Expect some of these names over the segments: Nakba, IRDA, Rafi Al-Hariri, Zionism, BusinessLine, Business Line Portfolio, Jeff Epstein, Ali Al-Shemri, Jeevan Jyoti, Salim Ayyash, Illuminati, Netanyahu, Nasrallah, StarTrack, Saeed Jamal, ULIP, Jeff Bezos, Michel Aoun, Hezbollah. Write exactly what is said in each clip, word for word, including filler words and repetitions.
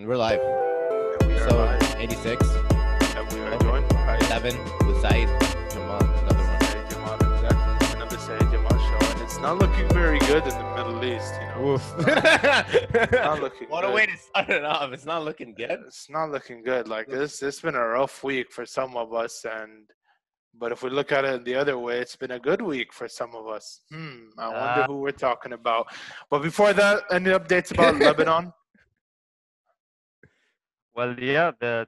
And we're live. And we so are live. eighty-six. And we are joined by seven with Saeed Jamal. Another one. Saeed Jamal, exactly. Another Saeed Jamal show. And it's not looking very good in the Middle East, you know. Oof. It's not looking what good. A way to start it off. It's not looking good. It's not looking good. Like this, it's been a rough week for some of us, and but if we look at it the other way, it's been a good week for some of us. Hmm. I wonder uh, who we're talking about. But before that, any updates about Lebanon? Well, yeah. The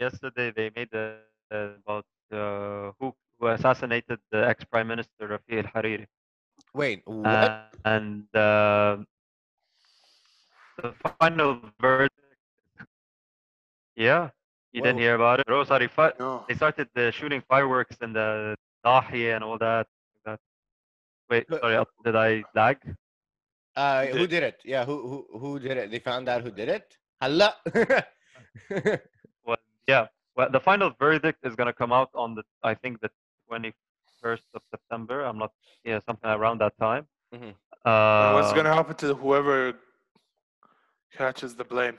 yesterday they made the uh, about uh, who who assassinated the ex prime minister Rafi Al-Hariri. Wait, what? Uh, and uh, the final verdict. Yeah. You Whoa. Didn't hear about it. Oh, sorry. Fi- no. They started the shooting fireworks and the dahi and all that. that. Wait, but, sorry, did I lag? Uh, who did, who did it? Yeah, who who who did it? They found out who did it. Halla. Well, yeah. Well, the final verdict is gonna come out on the I think the twenty-first of September. I'm not. Yeah, something around that time. Mm-hmm. Uh, what's gonna happen to whoever catches the blame?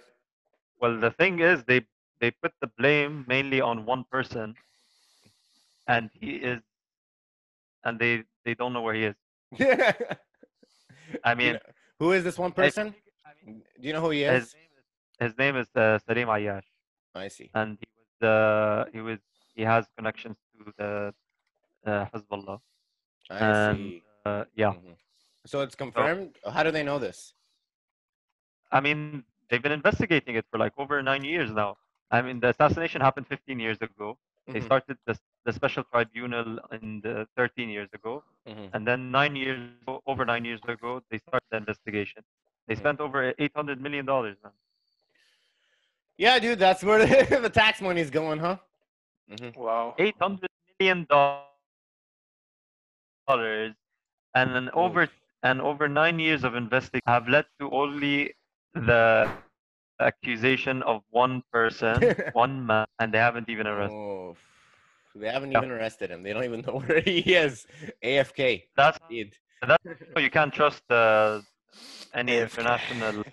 Well, the thing is they. They put the blame mainly on one person, and he is, and they, they don't know where he is. Yeah. I mean, you know, who is this one person? I, I mean, do you know who he is? His, his name is uh, Salim Ayyash. I see. And he was, uh, he was, he has connections to the uh, Hezbollah. I and, see. Uh, yeah. Mm-hmm. So it's confirmed. So, how do they know this? I mean, they've been investigating it for like over nine years now. I mean, the assassination happened fifteen years ago. Mm-hmm. They started the, the special tribunal in the thirteen years ago. Mm-hmm. And then nine years, over nine years ago, they started the investigation. They mm-hmm. spent over eight hundred million dollars, man. Yeah, dude, that's where the, the tax money is going, huh? Mm-hmm. Wow. eight hundred million dollars. And then over, and over nine years of investigation have led to only the accusation of one person, one man, and they haven't even arrested oh, him. They haven't yeah. even arrested him. They don't even know where he is. A F K. That's it. That's you can't trust uh, any A F K. International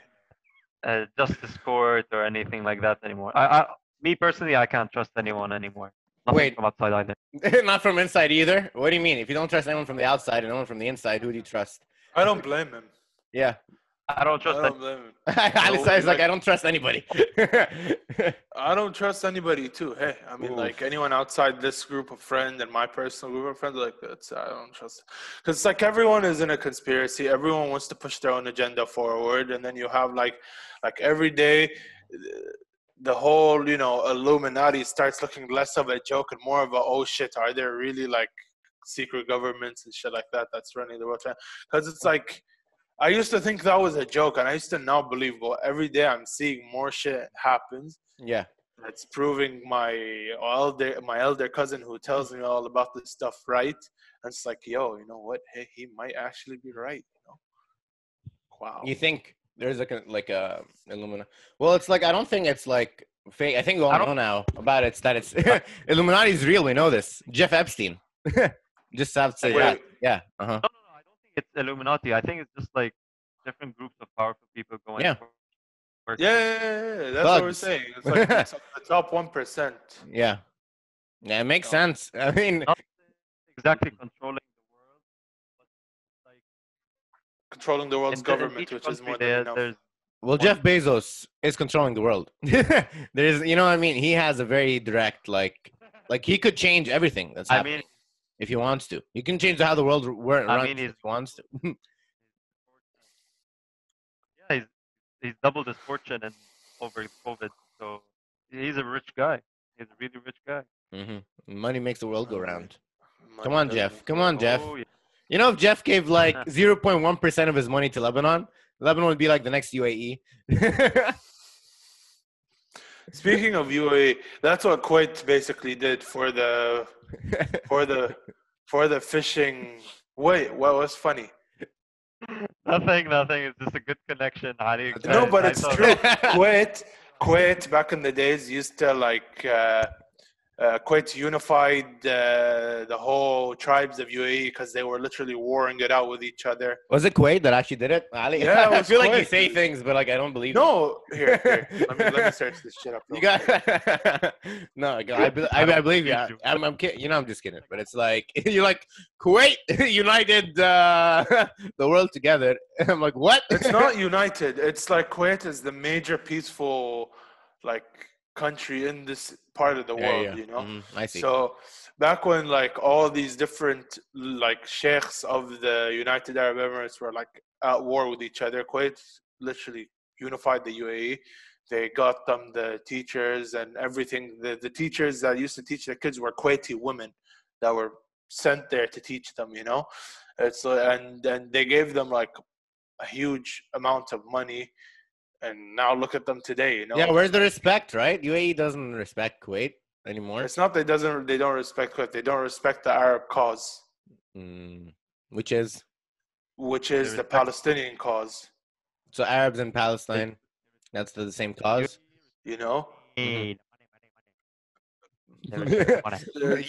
uh, justice court or anything like that anymore. I, I, me personally, I can't trust anyone anymore. Nothing Wait, from outside either. Not from inside either. What do you mean? If you don't trust anyone from the outside and no one from the inside, who do you trust? I don't blame him. Yeah. I don't trust. I don't blame him. Ali says like, I don't trust anybody. I don't trust anybody too. Hey, I mean, Oof. Like anyone outside this group of friends and my personal group of friends, like that's I don't trust. Because like everyone is in a conspiracy. Everyone wants to push their own agenda forward, and then you have like, like every day, the whole you know Illuminati starts looking less of a joke and more of a oh shit, are there really like secret governments and shit like that that's running the world? Because it's like. I used to think that was a joke, and I used to not believe. Well, every day I'm seeing more shit happens. Yeah, that's proving my elder, my elder cousin who tells me all about this stuff, right? And it's like, yo, you know what? Hey, he might actually be right. You know? Wow. You think there's like a like a Illuminati? Well, it's like I don't think it's like fake. I think we all know now about it. It's that it's Illuminati is real. We know this. Jeff Epstein. Just have to say Wait. That. Yeah. Uh huh. It's Illuminati. I think it's just like different groups of powerful people going. Yeah. For- yeah, yeah, yeah, yeah. That's Bugs. What we're saying. It's like it's the top one percent. Yeah. Yeah, it makes no. sense. I mean, not exactly controlling the world, but like controlling the world's government, which is more than enough. Well, Jeff Bezos is controlling the world. There is, you know, what I mean, he has a very direct, like, like he could change everything that's happening. I mean, if he wants to, he can change how the world runs. I mean, if he wants to. Yeah, he's he's doubled his fortune and over COVID, so he's a rich guy. He's a really rich guy. Mm-hmm. Money makes the world go round. Money Come on, Jeff. Come on, Jeff. Oh, yeah. You know, if Jeff gave like zero point one percent of his money to Lebanon, Lebanon would be like the next U A E. Speaking of U A E, that's what Kuwait basically did for the for the for the fishing. Wait, what was funny? Nothing, nothing. It's just a good connection, Ali. No, but I it's true. Kuwait, Kuwait back in the days used to like uh, uh, quit unified uh, the whole tribes of U A E because they were literally warring it out with each other. Was it Kuwait that actually did it, Ali? Yeah, I feel Kuwait. Like you say things, but like I don't believe. No, it. here, here. Let me let me search this shit up. You got no, God, I, be, I I believe you. I, I'm, I'm kidding. You know, I'm just kidding. But it's like you're like Kuwait united uh, the world together. And I'm like, what? It's not united. It's like Kuwait is the major peaceful like country in this part of the world, yeah, yeah. you know. Mm-hmm. I see. So back when like all these different like sheikhs of the United Arab Emirates were like at war with each other, Kuwait literally unified the U A E. They got them the teachers and everything. The the teachers that used to teach the kids were Kuwaiti women that were sent there to teach them, you know. It's and and they gave them like a huge amount of money. And now look at them today, you know. Yeah, where's the respect, right? U A E doesn't respect Kuwait anymore. It's not that they doesn't they don't respect Kuwait. They don't respect the Arab cause, mm, which is which is the Palestinian cause. So Arabs in Palestine, that's the same cause, you know. Mm-hmm.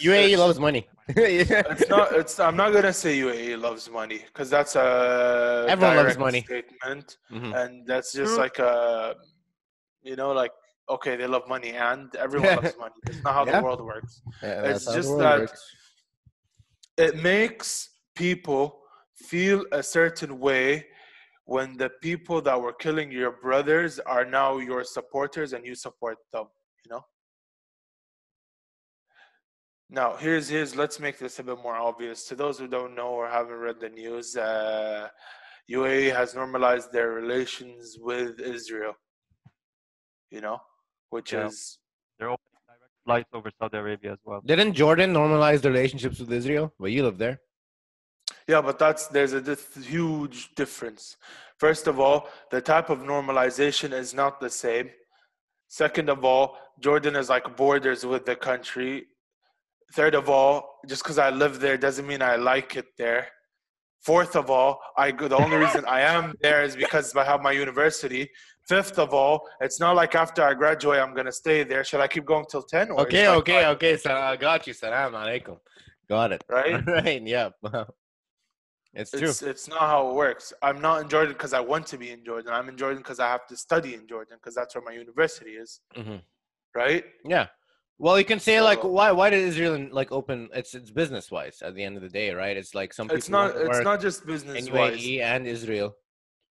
U A E loves money. It's not. It's. I'm not gonna say U A E loves money because that's a everyone loves money statement, mm-hmm. and that's just like a, you know, like okay, they love money and everyone loves money. It's not how yeah. the world works. Yeah, it's just that works. It makes people feel a certain way when the people that were killing your brothers are now your supporters and you support them. You know. Now, here's, here's, let's make this a bit more obvious. To those who don't know or haven't read the news, uh, U A E has normalized their relations with Israel, you know, which yeah. is... They're opening direct flights over Saudi Arabia as well. Didn't Jordan normalize the relationships with Israel? Well, you live there. Yeah, but that's there's a dif- huge difference. First of all, the type of normalization is not the same. Second of all, Jordan is like borders with the country. Third of all, just because I live there doesn't mean I like it there. Fourth of all, I the only reason I am there is because I have my university. Fifth of all, it's not like after I graduate, I'm going to stay there. Should I keep going till ten? Or okay, like okay, five? okay. So I got you. Salaam alaikum. Got it. Right? Right, yeah. It's true. It's, it's not how it works. I'm not in Jordan because I want to be in Jordan. I'm in Jordan because I have to study in Jordan because that's where my university is. Mm-hmm. Right? Yeah. Well, you can say like, why? Why did Israel like open? It's it's business wise at the end of the day, right? It's like some people. It's not. It's not just business wise. U A E and Israel.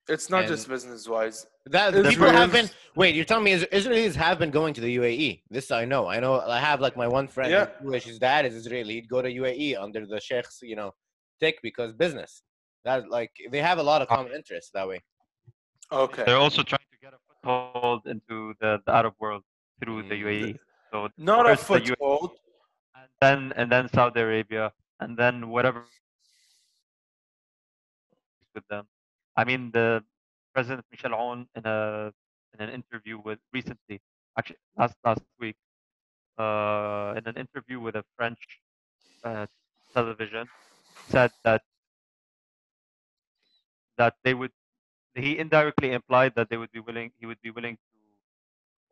It's not and just business wise. That Israel's, people have been. Wait, you're telling me Israelis have been going to the U A E? This I know. I know. I have like my one friend. Yeah. Jewish, his dad is Israeli. He'd go to U A E under the sheikh's, you know, tick because business. That like they have a lot of common interests that way. Okay. They're also trying to get a foothold into the, the Arab world through mm. the U A E. So not a foothold, and then and then Saudi Arabia, and then whatever with them. I mean, the President Michel Aoun in a in an interview with recently, actually last last week, uh, in an interview with a French uh, television, said that that they would. He indirectly implied that they would be willing. He would be willing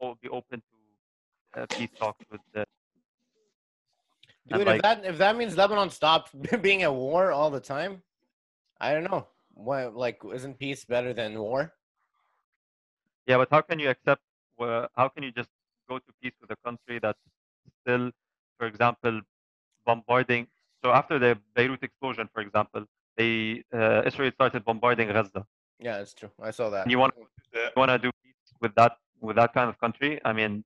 to be open to. Uh, peace talks with the dude. If like, that if that means Lebanon stopped being at war all the time, I don't know. Why? Like, isn't peace better than war? Yeah, but how can you accept? Uh, how can you just go to peace with a country that's still, for example, bombarding? So after the Beirut explosion, for example, they uh, Israel started bombarding Gaza. Yeah, that's true. I saw that. And you want you want to do peace with that with that kind of country? I mean.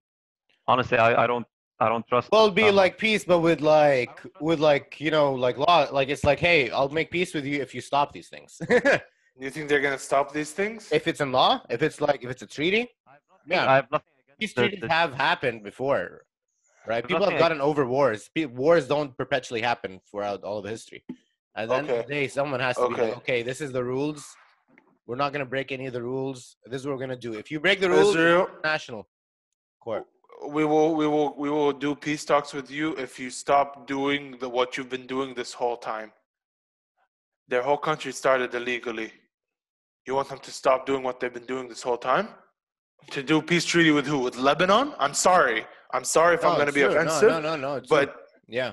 Honestly, I, I don't I don't trust. Well, it'd be like peace, but with like with like you know like law, like it's like hey, I'll make peace with you if you stop these things. You think they're gonna stop these things? If it's in law, if it's like if it's a treaty, I have nothing, yeah, I have nothing against peace treaties the, the, have happened before, right? People have gotten against. over wars. Wars don't perpetually happen throughout all of history. At the okay. end of the day, someone has to okay. be like, okay, this is the rules. We're not gonna break any of the rules. This is what we're gonna do. If you break the rules, Israel, national court. We will, we will, we will do peace talks with you if you stop doing the what you've been doing this whole time. Their whole country started illegally. You want them to stop doing what they've been doing this whole time? To do peace treaty with who? With Lebanon? I'm sorry, I'm sorry if no, I'm going to be true. offensive. No, no, no, no. But true. yeah,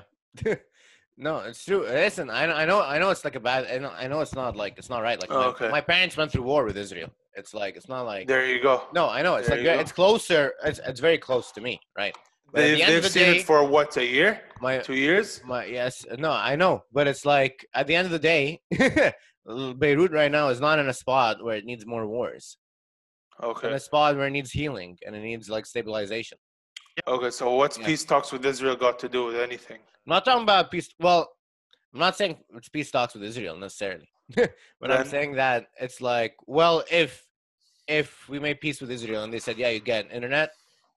no, it's true. Listen, I, I know, I know, it's like a bad. I know, I know, it's not like it's not right. Like oh, okay. my, my parents went through war with Israel. It's like it's not like. There you go. No, I know. It's there like it's closer. It's it's very close to me, right? But they, the they've the seen day, it for what, a year? My, Two years? My yes, no, I know, but it's like at the end of the day, Beirut right now is not in a spot where it needs more wars. Okay. It's in a spot where it needs healing and it needs like stabilization. Okay, so what's yeah. peace talks with Israel got to do with anything? I'm not talking about peace. Well, I'm not saying it's peace talks with Israel necessarily, but then, I'm saying that it's like, well, if if we made peace with Israel and they said, yeah, you get internet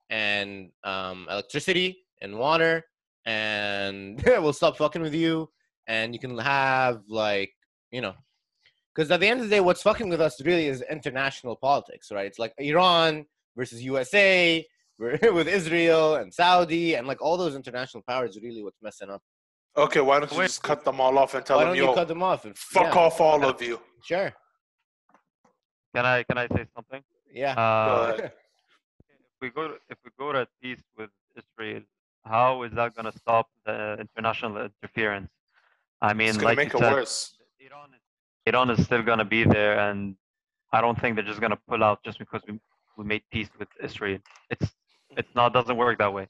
and um, electricity and water, and we'll stop fucking with you, and you can have, like, you know, because at the end of the day, what's fucking with us really is international politics, right? It's like Iran versus U S A with Israel and Saudi, and like all those international powers are really what's messing up. Okay, why don't you just cut them all off and tell why them, don't you cut them off and fuck yeah. off all of you? Sure. Can I can I say something? Yeah. Uh, Go ahead. If we go if we go to peace with Israel, how is that going to stop the international interference? I mean, it's gonna like make it said, worse. Iran is, Iran is still going to be there, and I don't think they're just going to pull out just because we we made peace with Israel. It's it's not doesn't work that way.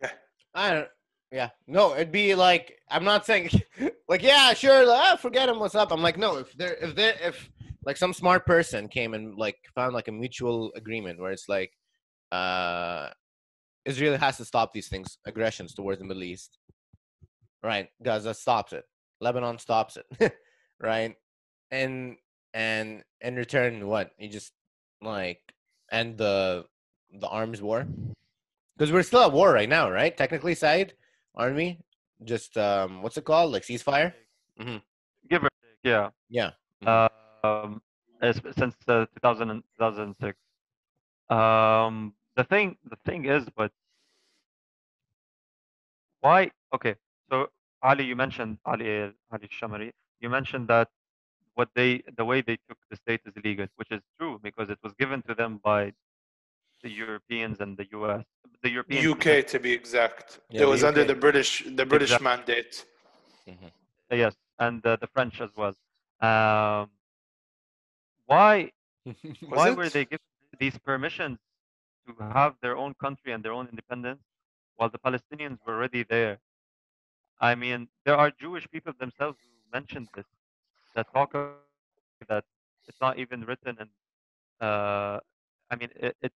Yeah. I don't. Yeah. No, it'd be like I'm not saying like yeah, sure, like, ah, forget him. What's up? I'm like no. If there if there if like some smart person came and like found like a mutual agreement where it's like uh, Israel has to stop these things, aggressions towards the Middle East. Right. Gaza stops it. Lebanon stops it. Right. And and in return, what? You just like end the the arms war? Because we're still at war right now, right? Technically, Saeed, army, just um, what's it called? Like ceasefire? Mm-hmm. Give or take, yeah. Yeah. Mm-hmm. Uh, Um, since uh, two thousand and two thousand six, um, the thing the thing is, but why? Okay, so Ali, you mentioned Ali Al-Shemri. You mentioned that what they the way they took the state is illegal, which is true because it was given to them by the Europeans and the U S, the European U K to be exact. Yeah, it was U K under the British the British exactly. mandate. Mm-hmm. Yes, and uh, the French as well. Um, Why, why were they given these permissions to have their own country and their own independence while the Palestinians were already there? I mean, there are Jewish people themselves who mentioned this, that talk of that it's not even written. And uh, I mean, it, it,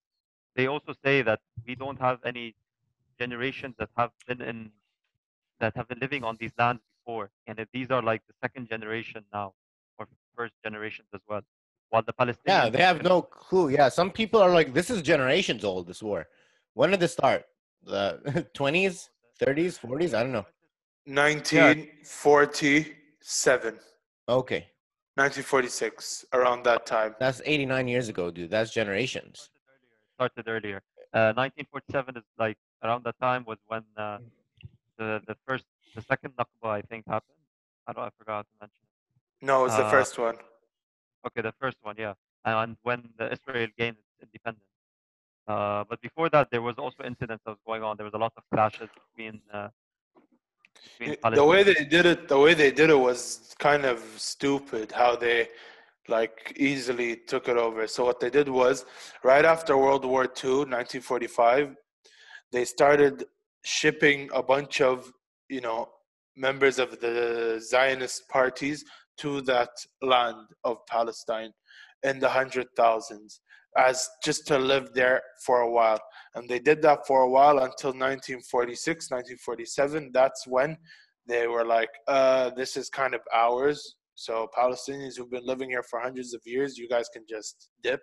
they also say that we don't have any generations that have been in, that have been living on these lands before. And if these are like the second generation now, or first generations as well. While the Palestinians yeah, they have no clue. Yeah, some people are like, this is generations old, this war. When did this start? The twenties, thirties, forties? I don't know. nineteen forty-seven. Okay. nineteen forty-six, around that time. That's eighty-nine years ago, dude. That's generations. Started earlier. Uh, nineteen forty-seven is like around that time was when uh, the, the first, the second Nakba, I think, happened. I don't, I forgot to mention it. No, it's uh, the first one. Okay, the first one, yeah. And when the Israel gained its independence. Uh, but before that, there was also incidents that was going on. There was a lot of clashes between, uh, between Palestinians. The way they did it, the way they did it was kind of stupid, how they like easily took it over. So what they did was, right after World War Two, nineteen forty-five, they started shipping a bunch of, you know, members of the Zionist parties to that land of Palestine in the hundred thousands as just to live there for a while. And they did that for a while until nineteen forty-six, nineteen forty-seven. That's when they were like, uh, this is kind of ours. So Palestinians who've been living here for hundreds of years, you guys can just dip.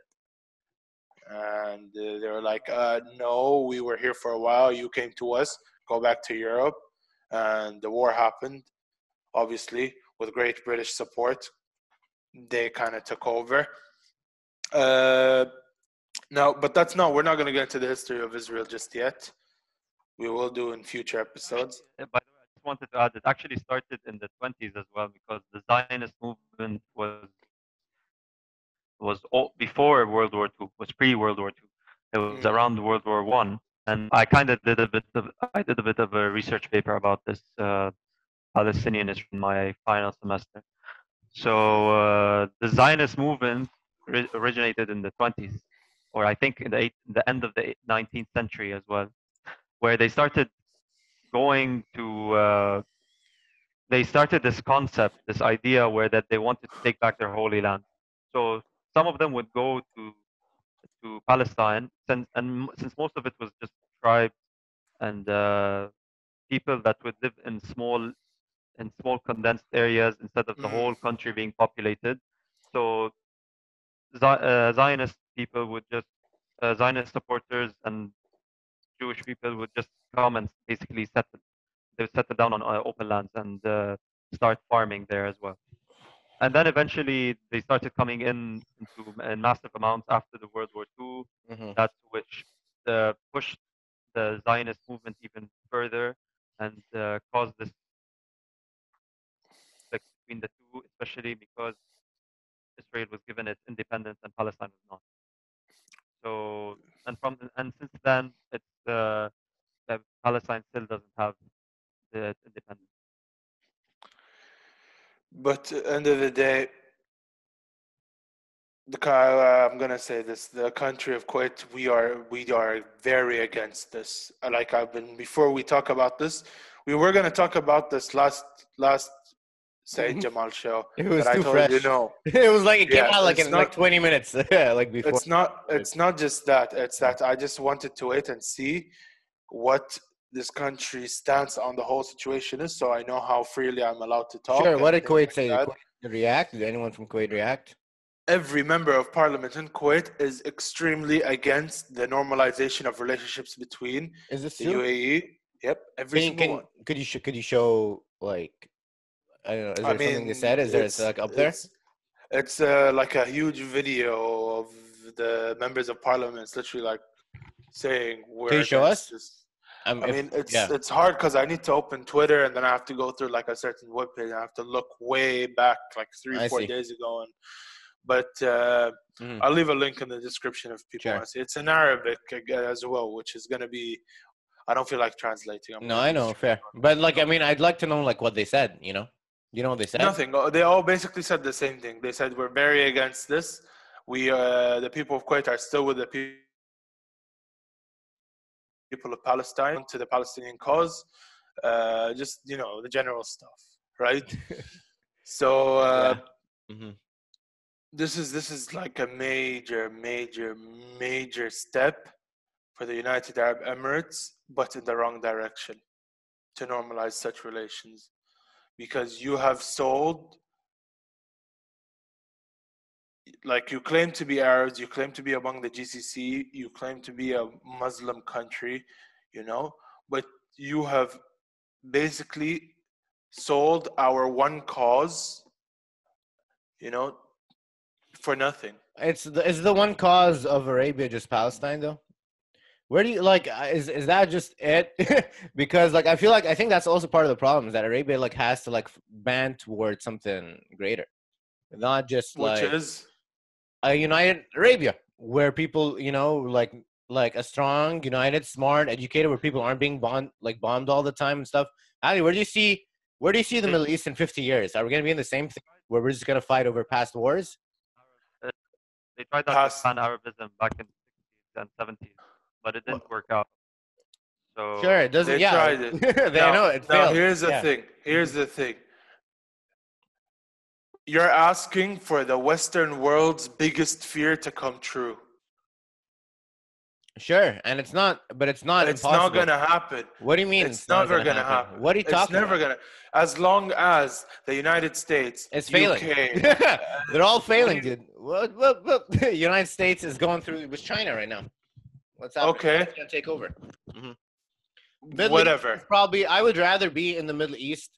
And uh, they were like, uh, no, we were here for a while. You came to us, go back to Europe. And the war happened, obviously. With great British support, they kind of took over. Uh, now, but that's not, we're not going to get into the history of Israel just yet. We will do in future episodes. By the way, I just wanted to add, it actually started in the twenties as well, because the Zionist movement was, was all, before World War Two, was pre-World War Two. It was mm. around World War One, And I kind of did a bit of I did a bit of a research paper about this uh, Palestinian issue in my final semester. So uh, the Zionist movement originated in the twenties, or I think in the, eight, the end of the nineteenth century as well, where they started going to, uh, they started this concept, this idea where that they wanted to take back their holy land. So some of them would go to to Palestine, since, and since most of it was just tribes and uh, people that would live in small, in small condensed areas instead of the whole country being populated. So uh, Zionist people would just, uh, Zionist supporters and Jewish people would just come and basically settle. They would settle down on uh, open lands and uh, start farming there as well. And then eventually they started coming in into, in massive amounts after the World War Two. Mm-hmm. That's which uh, pushed the Zionist movement even further and uh, caused this conflict between the two, especially because Israel was given its independence and Palestine was not. So and from and since then, it's uh, Palestine still doesn't have the independence. But at the end of the day, the uh, I'm gonna say this: the country of Kuwait, we are we are very against this. Like I've been before, we talk about this. We were gonna talk about this last last Saeed Jamal show. It was but too I told fresh. You no. It was like it came yeah, out like in not, like twenty minutes. Yeah, like before. It's not. It's not just that. It's that I just wanted to wait and see what this country's stance on the whole situation is, so I know how freely I'm allowed to talk. Sure, what did Kuwait say? Did Kuwait react? Did anyone from Kuwait react? Every member of parliament in Kuwait is extremely against the normalization of relationships between is this the true? U A E. Yep, every can, single can, one. Could you, sh could you show, like, I don't know, is there I mean, something they said? Is there, like, up there? It's, it's uh, like a huge video of the members of parliament. It's literally, like, saying... We're can you show us? This. Um, I if, mean, it's yeah. it's hard because I need to open Twitter and then I have to go through like a certain webpage. I have to look way back, like three, I four see. days ago. And but uh, mm. I'll leave a link in the description if people sure. want to see. It's in Arabic as well, which is going to be. I don't feel like translating. I'm no, I know, fair. But like, I mean, I'd like to know like what they said. You know, you know what they said. Nothing. They all basically said the same thing. They said we're very against this. We, uh, the people of Kuwait, are still with the people. people of Palestine, to the Palestinian cause, uh, just, you know, the general stuff, right? So uh, yeah. mm-hmm. this is this is like a major, major, major step for the United Arab Emirates, but in the wrong direction, to normalize such relations. Because you have sold, like you claim to be Arabs, you claim to be among the G C C, you claim to be a Muslim country, you know, but you have basically sold our one cause, you know, for nothing. It's the, is the one cause of Arabia just Palestine though? Where do you like, is, is that just it? Because like, I feel like, I think that's also part of the problem is that Arabia like has to like ban towards something greater, not just like, which is? A united Arabia where people, you know, like like a strong, united, smart, educated, where people aren't being bombed like bombed all the time and stuff. Ali, where do you see where do you see the Middle East in fifty years? Are we gonna be in the same thing where we're just gonna fight over past wars? Uh, they tried to expand Arabism back in the sixties and seventies, but it didn't work out. So sure, it doesn't. They yeah, tried it. They now, know it. Now failed. Here's the yeah. thing. Here's the thing. You're asking for the Western world's biggest fear to come true. Sure, and it's not, but it's not It's impossible. Not going to happen. What do you mean it's, it's never going to happen. happen? What are you it's talking about? It's never going to. As long as the United States, it's failing. U K, they're all failing, dude. What, what, what? The United States is going through with China right now. What's happening? Okay. It's going to take over. Mm-hmm. Whatever. Probably, I would rather be in the Middle East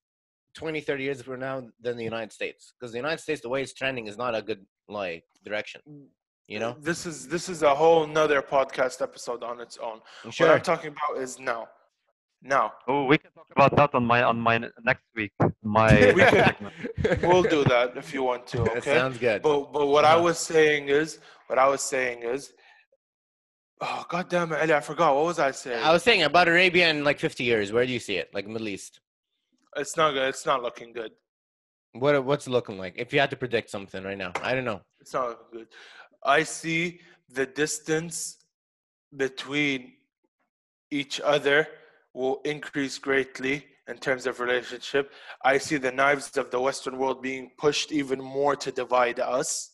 twenty, thirty years from now than the United States, because the United States, the way it's trending is not a good like direction, you know. This is this is a whole nother podcast episode on its own. Sure. What I'm talking about is now. Now. Oh, we can talk about that on my on my next week. My we can, we'll do that if you want to. Okay. That sounds good. But but what yeah. I was saying is what I was saying is Oh, God damn it, Ali, I forgot. What was I saying? I was saying about Arabia in like fifty years. Where do you see it? Like Middle East. It's not good. It's not looking good. What What's it looking like? If you had to predict something right now. I don't know. It's not looking good. I see the distance between each other will increase greatly in terms of relationship. I see the knives of the Western world being pushed even more to divide us.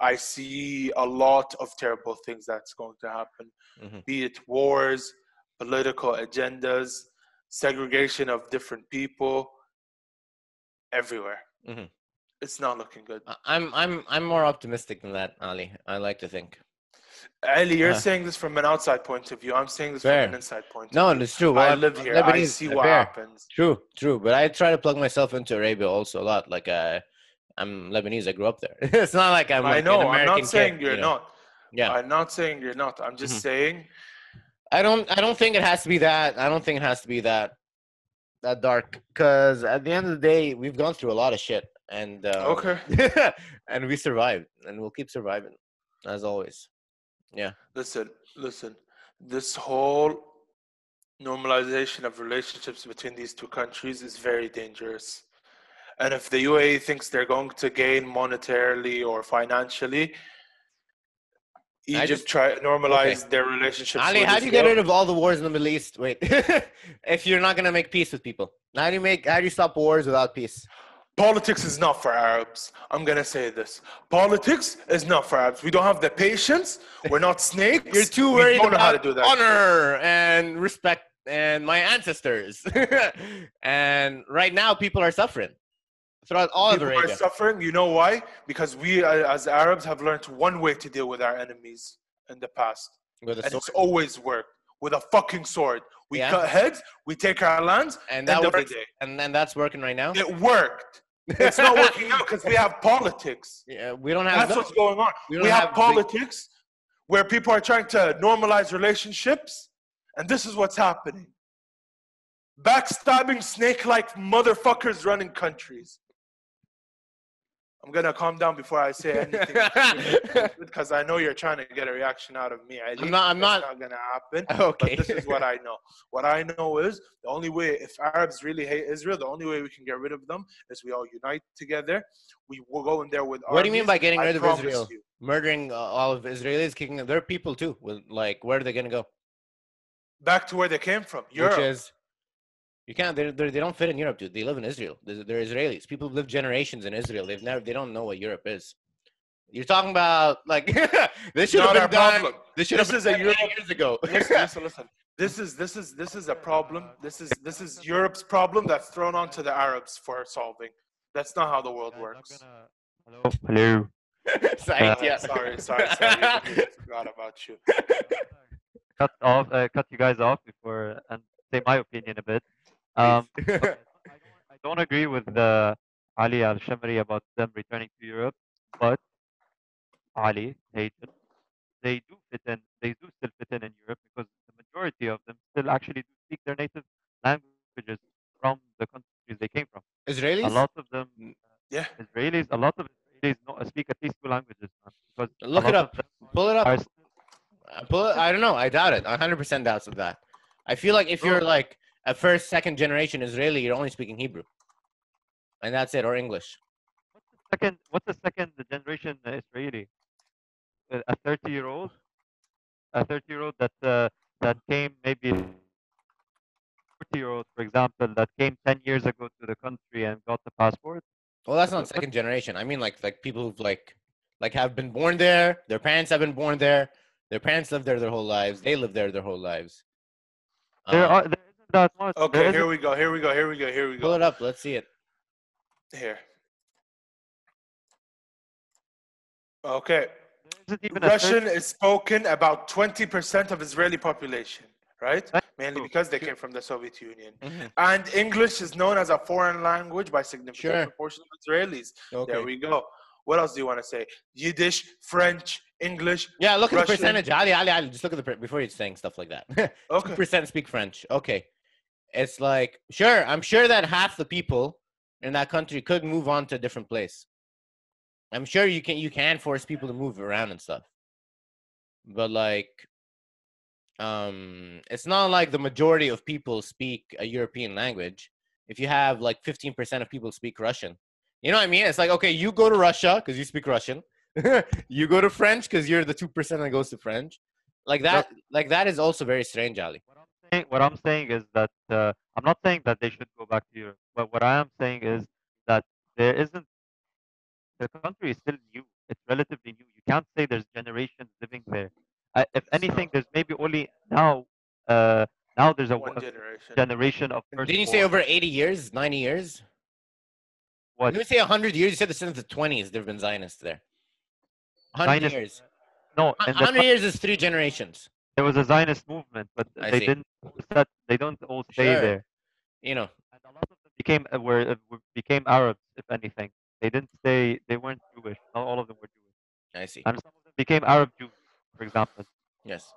I see a lot of terrible things that's going to happen, mm-hmm. be it wars, political agendas, segregation of different people, everywhere. Mm-hmm. It's not looking good. I'm I'm I'm more optimistic than that, Ali. I like to think. Ali, you're uh, saying this from an outside point of view. I'm saying this fair. from an inside point of no, view. No, it's true. Well, I live here. I see what fair. happens. True, true. But I try to plug myself into Arabia also a lot. Like uh, I'm Lebanese. I grew up there. It's not like I'm I like know. An American I'm not saying kid, you're you know? not. Yeah. I'm not saying you're not. I'm just mm-hmm. saying. I don't. I don't think it has to be that. I don't think it has to be that. That dark. Because at the end of the day, we've gone through a lot of shit, and uh, okay, and we survived, and we'll keep surviving, as always. Yeah. Listen, listen. This whole normalization of relationships between these two countries is very dangerous. And if the U A E thinks they're going to gain monetarily or financially, Egypt just, try normalize okay. their relationships. Ali, how do you get rid of all the wars in the Middle East? Wait, if you're not going to make peace with people, how do you make? How do you stop wars without peace? Politics is not for Arabs. I'm going to say this. Politics is not for Arabs. We don't have the patience. We're not snakes. You're too worried about how to do that honor and respect and my ancestors. And right now, people are suffering. Throughout all people of Arabia. People are suffering. You know why? Because we, as Arabs, have learned one way to deal with our enemies in the past. With a sword. And it's always worked. With a fucking sword. We yeah. cut heads. We take our lands. And that works. Day. And then that's working right now? It worked. It's not working out because we have politics. Yeah, we don't have. That's those. what's going on. We, we have, have politics big... where people are trying to normalize relationships, and this is what's happening: backstabbing, snake-like motherfuckers running countries. I'm gonna calm down before I say anything because I know you're trying to get a reaction out of me. I I'm not. I'm not. Not gonna happen. Okay. But this is what I know. What I know is the only way. If Arabs really hate Israel, the only way we can get rid of them is we all unite together. We will go in there with. What armies. do you mean by getting rid of Israel? You. Murdering uh, all of Israelis, kicking their people too. With like, where are they gonna go? Back to where they came from. Europe. Which is. You can't. They they don't fit in Europe, dude. They live in Israel. They're, they're Israelis. People live generations in Israel. They've never. They don't know what Europe is. You're talking about like this should not have been our done. Problem. This should this have been done years ago. listen, listen, listen. This is this is this is a problem. This is this is Europe's problem that's thrown onto the Arabs for solving. That's not how the world works. Gonna... Hello. Hello. Saeed, yeah. uh, sorry, sorry, sorry. I forgot about you. Cut off. Uh, cut you guys off before and say my opinion a bit. Um, I, don't, I don't agree with uh, Ali Al-Shemri about them returning to Europe, but Ali, Hayden, they do fit in. They do still fit in in Europe because the majority of them still actually do speak their native languages from the countries they came from. Israelis, a lot of them. Uh, yeah, Israelis. A lot of Israelis not speak at least two languages. Because look it up. Pull it up. Are, uh, pull it, I don't know. I doubt it. I one hundred percent doubts of that. I feel like if you're like. A first, second generation Israeli, you're only speaking Hebrew, and that's it, or English. What's the second? What's the second generation Israeli? A thirty-year-old, a thirty-year-old that uh, that came maybe forty-year-old, for example, that came ten years ago to the country and got the passport. Well, that's not second generation. I mean, like like people who've like like have been born there. Their parents have been born there. Their parents lived there their whole lives. They lived there their whole lives. Um, there are. There Okay, here we go, here we go, here we go, here we go. Pull it up, let's see it. Here. Okay. Russian is spoken about twenty percent of Israeli population, right? Mainly because they came from the Soviet Union. Mm-hmm. And English is known as a foreign language by significant sure. proportion of Israelis. Okay. There we go. What else do you want to say? Yiddish, French, English. Yeah, look at Russian. The percentage. Ali, Ali, Ali, just look at the before you're saying stuff like that. Okay. two percent speak French. Okay. It's like, sure, I'm sure that half the people in that country could move on to a different place. I'm sure you can you can force people to move around and stuff. But like, um, it's not like the majority of people speak a European language. If you have like fifteen percent of people speak Russian, you know what I mean? It's like, okay, you go to Russia because you speak Russian. You go to French because you're the two percent that goes to French. Like that, yeah. like that is also very strange, Ali. What I'm saying, what I'm saying is that uh, I'm not saying that they should go back to Europe. But what I am saying is that there isn't, the country is still new. It's relatively new. You can't say there's generations living there. Uh, if anything, there's maybe only now, uh, now there's a One generation. generation of first Didn't you say born. Over eighty years, ninety years? What? Didn't you say one hundred years? You said that since the twenties there have been Zionists there. one hundred Zionist, years. No, one hundred years is three generations. There was a Zionist movement, but I they see. didn't. Set, they don't all stay sure. there. You know, and a lot of them became were became Arabs, if anything. They didn't stay. They weren't Jewish. Not all of them were Jewish. I see. And some of them became Arab Jews, for example. Yes.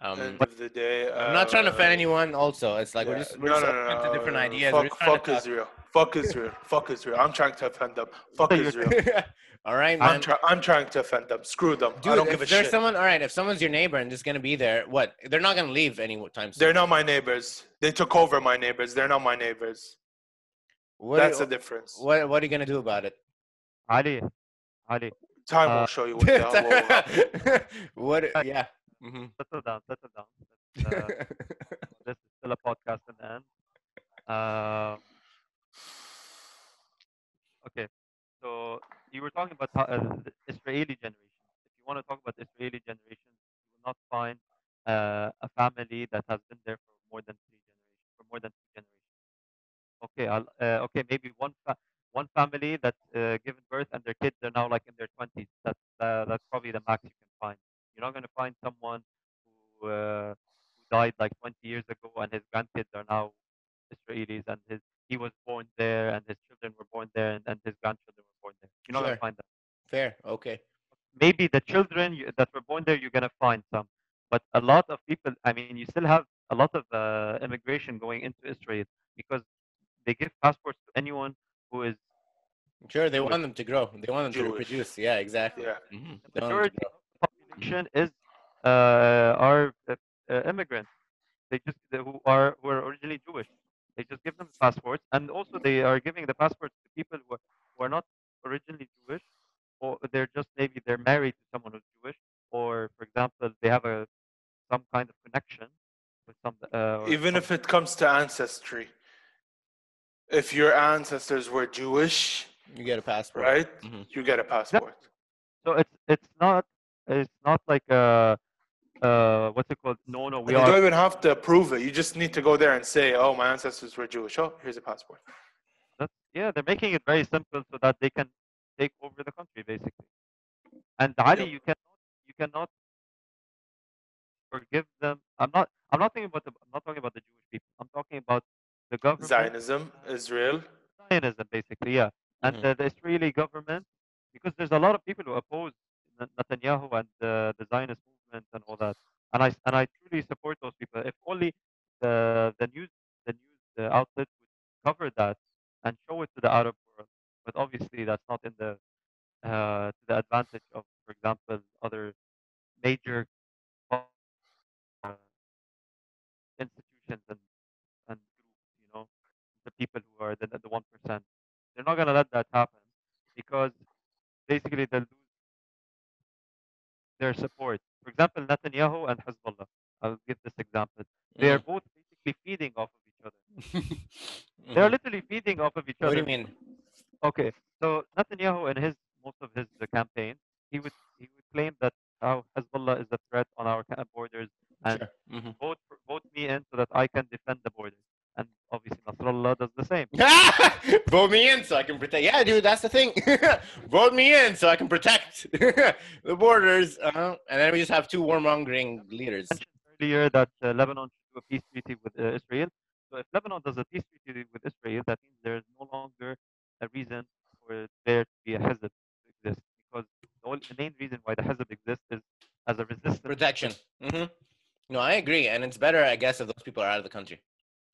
Um, End of the day, uh, I'm not trying to offend anyone. Also, it's like yeah. we're just we're no, just no, no, no, different no, ideas. Fuck, fuck Israel. Fuck Israel. Fuck Israel. I'm trying to offend them. Fuck Israel. All right, man. I'm, try I'm trying to offend them. Screw them. Dude, I don't give a shit. Someone, all right, if someone's your neighbor and just going to be there, what? They're not going to leave anytime soon. They're not my neighbors. They took over my neighbors. They're not my neighbors. What That's are, the difference. What, what are you going to do about it? Ali. Ali. Time uh, will show you what the hell What? Yeah. Mm-hmm. Settle down. Settle down. Uh, this is still a podcast in the end. Uh, okay. So you were talking about uh, the Israeli generation. If you want to talk about Israeli generations, you will not find uh, a family that has been there for more than three generations. For more than two generations. Okay, I'll, uh, okay, maybe one fa one family that's uh, given birth and their kids are now like in their twenties. That's uh, that's probably the max you can find. You're not going to find someone who uh, who died like twenty years ago and his grandkids are now Israelis and his he was born there and his children were born there and, and his grandchildren. You're not sure. gonna find them. Fair, okay. Maybe the children you, that were born there, you're gonna find some, but a lot of people. I mean, you still have a lot of uh, immigration going into Israel because they give passports to anyone who is. Sure, they Jewish. want them to grow. They want them Jewish. to reproduce. Yeah, exactly. Yeah. Mm-hmm. The majority of the population is uh, are uh, uh, immigrants. They just they, who are who are originally Jewish. They just give them passports, and also they are giving the passports to people who are, who are not. Originally Jewish, or they're just maybe they're married to someone who's Jewish, or for example they have a some kind of connection with some. Uh, Even if it comes to ancestry, if your ancestors were Jewish, you get a passport, right? Mm-hmm. You get a passport. Yeah. So it's it's not it's not like a. Uh, what's it called? No, no, we you are. You don't even have to prove it. You just need to go there and say, "Oh, my ancestors were Jewish. Oh, here's a passport." Yeah, they're making it very simple so that they can take over the country, basically. And Ali, yep. you cannot, you cannot forgive them. I'm not, I'm not thinking about the, I'm not talking about the Jewish people. I'm talking about the government. Zionism, Israel. Zionism, basically, yeah. And mm-hmm. the, the Israeli government, because there's a lot of people who oppose Netanyahu and the, the Zionist movement and all that. And I, and I truly support those people. If only the, the news, the news outlet would cover that. And show it to the Arab world, but obviously that's not in the uh, to the advantage of, for example, other major uh, institutions and and groups. You know, the people who are the the one percent. They're not gonna let that happen because basically they'll lose their support. For example, Netanyahu and Hezbollah. I'll give this example. They are both basically feeding off of. They are literally feeding off of each other. What do you mean? Okay, so Netanyahu in his most of his uh, campaign, he would he would claim that oh, Hezbollah is a threat on our borders and sure. mm-hmm. vote for, vote me in so that I can defend the borders. And obviously Nasrallah does the same. Vote me in so I can protect. Yeah, dude, that's the thing. Vote me in so I can protect the borders. Uh-huh. And then we just have two warmongering leaders. I mentioned earlier that uh, Lebanon should do a peace treaty with uh, Israel. So if Lebanon does a peace treaty with Israel, that means there is no longer a reason for there to be a Hezb to exist. Because the, only, the main reason why the Hezb exists is as a resistance. Protection. Mm-hmm. No, I agree. And it's better, I guess, if those people are out of the country.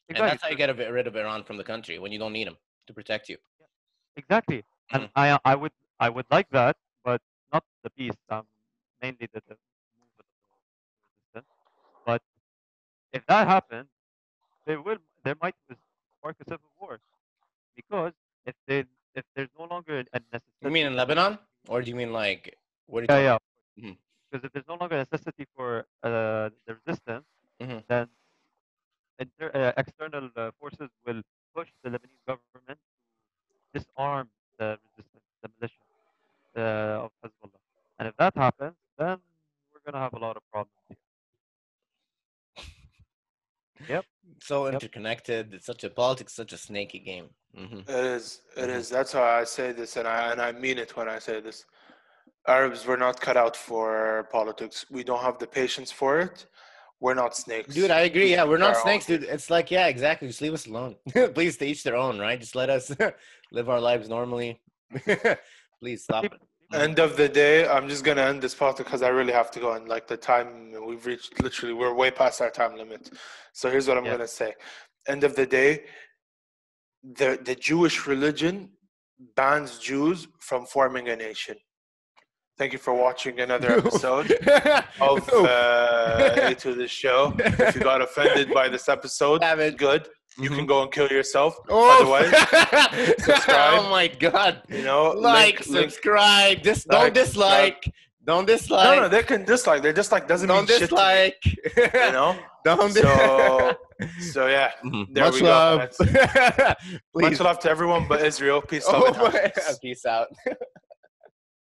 Exactly. And that's how you get a bit rid of Iran from the country, when you don't need them to protect you. Yeah. Exactly. And mm-hmm. I, I, would, I would like that, but not the peace. Um, mainly the, the movement of resistance. But If that happens, there will there might spark a civil war, because if they if there's no longer a necessity. You mean in Lebanon, or do you mean like what? Are you yeah, yeah. Mm-hmm. Because if there's no longer a necessity for uh, the resistance, mm-hmm. then inter- uh, external uh, forces will push the Lebanese government to disarm the resistance, the militia uh, of Hezbollah. And if that happens, then we're going to have a lot of problems here. Yep. So yep. interconnected. It's such a politics, such a snaky game. Mm-hmm. It is. It is. That's how I say this, and I and I mean it when I say this. Arabs were not cut out for politics. We don't have the patience for it. We're not snakes. Dude, I agree. Yeah, we're not snakes, dude. It's like, yeah, exactly. Just leave us alone. Please, to each their own, right? Just let us live our lives normally. Please stop it. End of the day, I'm just going to end this podcast because I really have to go. And like the time we've reached, literally, we're way past our time limit. So here's what I'm yeah. going to say. End of the day, the, the Jewish religion bans Jews from forming a nation. Thank you for watching another episode of uh, A to the Show. If you got offended by this episode, good. You mm-hmm. can go and kill yourself. Oh. Otherwise, subscribe. Oh my God. You know, like, link, subscribe. Link, Dis- like, don't dislike. Subscribe. Don't dislike. No, no, they can dislike. They dislike doesn't don't mean dislike. Shit. Don't dislike. You know? Don't dislike. So, so, yeah. Mm-hmm. There Much we love. go. Much love to everyone but Israel. Peace, oh, love, and peace out.